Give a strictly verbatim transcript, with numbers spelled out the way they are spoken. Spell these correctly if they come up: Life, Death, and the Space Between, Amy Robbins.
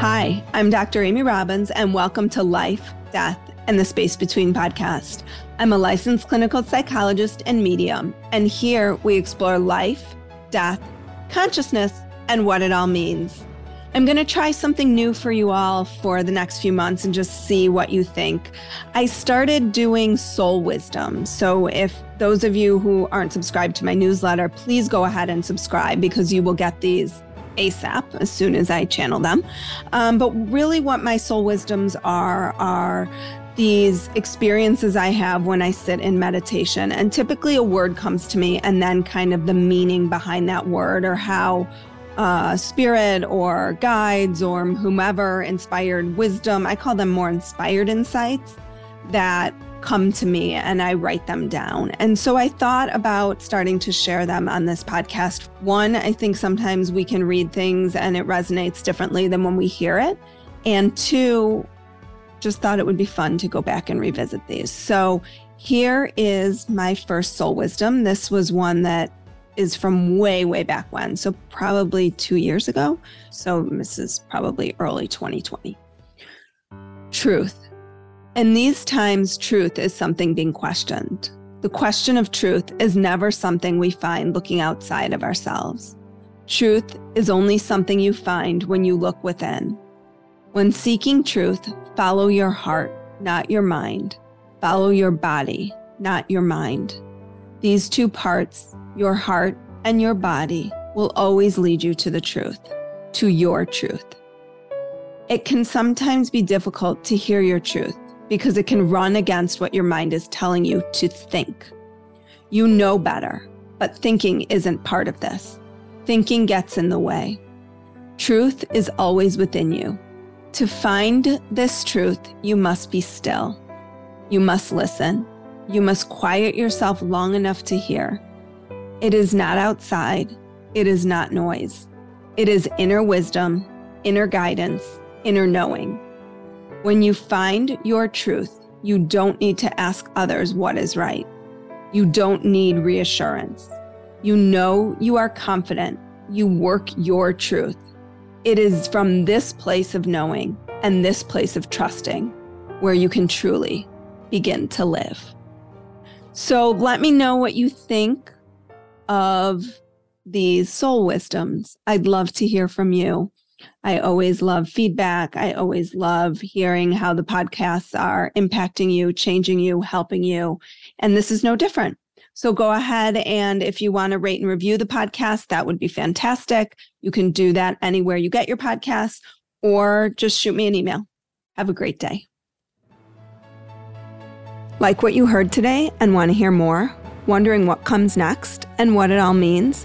Hi, I'm Doctor Amy Robbins, and welcome to Life, Death, and the Space Between podcast. I'm a licensed clinical psychologist and medium, and here we explore life, death, consciousness, and what it all means. I'm going to try something new for you all for the next few months and just see what you think. I started doing soul wisdom. So if those of you who aren't subscribed to my newsletter, please go ahead and subscribe because you will get these ASAP as soon as I channel them. Um, but really what my soul wisdoms are, are these experiences I have when I sit in meditation. And typically a word comes to me and then kind of the meaning behind that word or how Uh, spirit or guides or whomever inspired wisdom. I call them more inspired insights that come to me and I write them down. And so I thought about starting to share them on this podcast. One, I think sometimes we can read things and it resonates differently than when we hear it. And two, just thought it would be fun to go back and revisit these. So here is my first soul wisdom. This was one that is from way, way back when. So probably two years ago. So this is probably early twenty twenty. Truth. In these times, truth is something being questioned. The question of truth is never something we find looking outside of ourselves. Truth is only something you find when you look within. When seeking truth, follow your heart, not your mind. Follow your body, not your mind. These two parts, your heart and your body, will always lead you to the truth, to your truth. It can sometimes be difficult to hear your truth because it can run against what your mind is telling you to think. You know better, but thinking isn't part of this. Thinking gets in the way. Truth is always within you. To find this truth, you must be still. You must listen. You must quiet yourself long enough to hear. It is not outside. It is not noise. It is inner wisdom, inner guidance, inner knowing. When you find your truth, you don't need to ask others what is right. You don't need reassurance. You know you are confident. You work your truth. It is from this place of knowing and this place of trusting where you can truly begin to live. So let me know what you think of these soul wisdoms. I'd love to hear from you. I always love feedback. I always love hearing how the podcasts are impacting you, changing you, helping you. And this is no different. So go ahead, and if you want to rate and review the podcast, that would be fantastic. You can do that anywhere you get your podcasts, or just shoot me an email. Have a great day. Like what you heard today and want to hear more? Wondering what comes next and what it all means?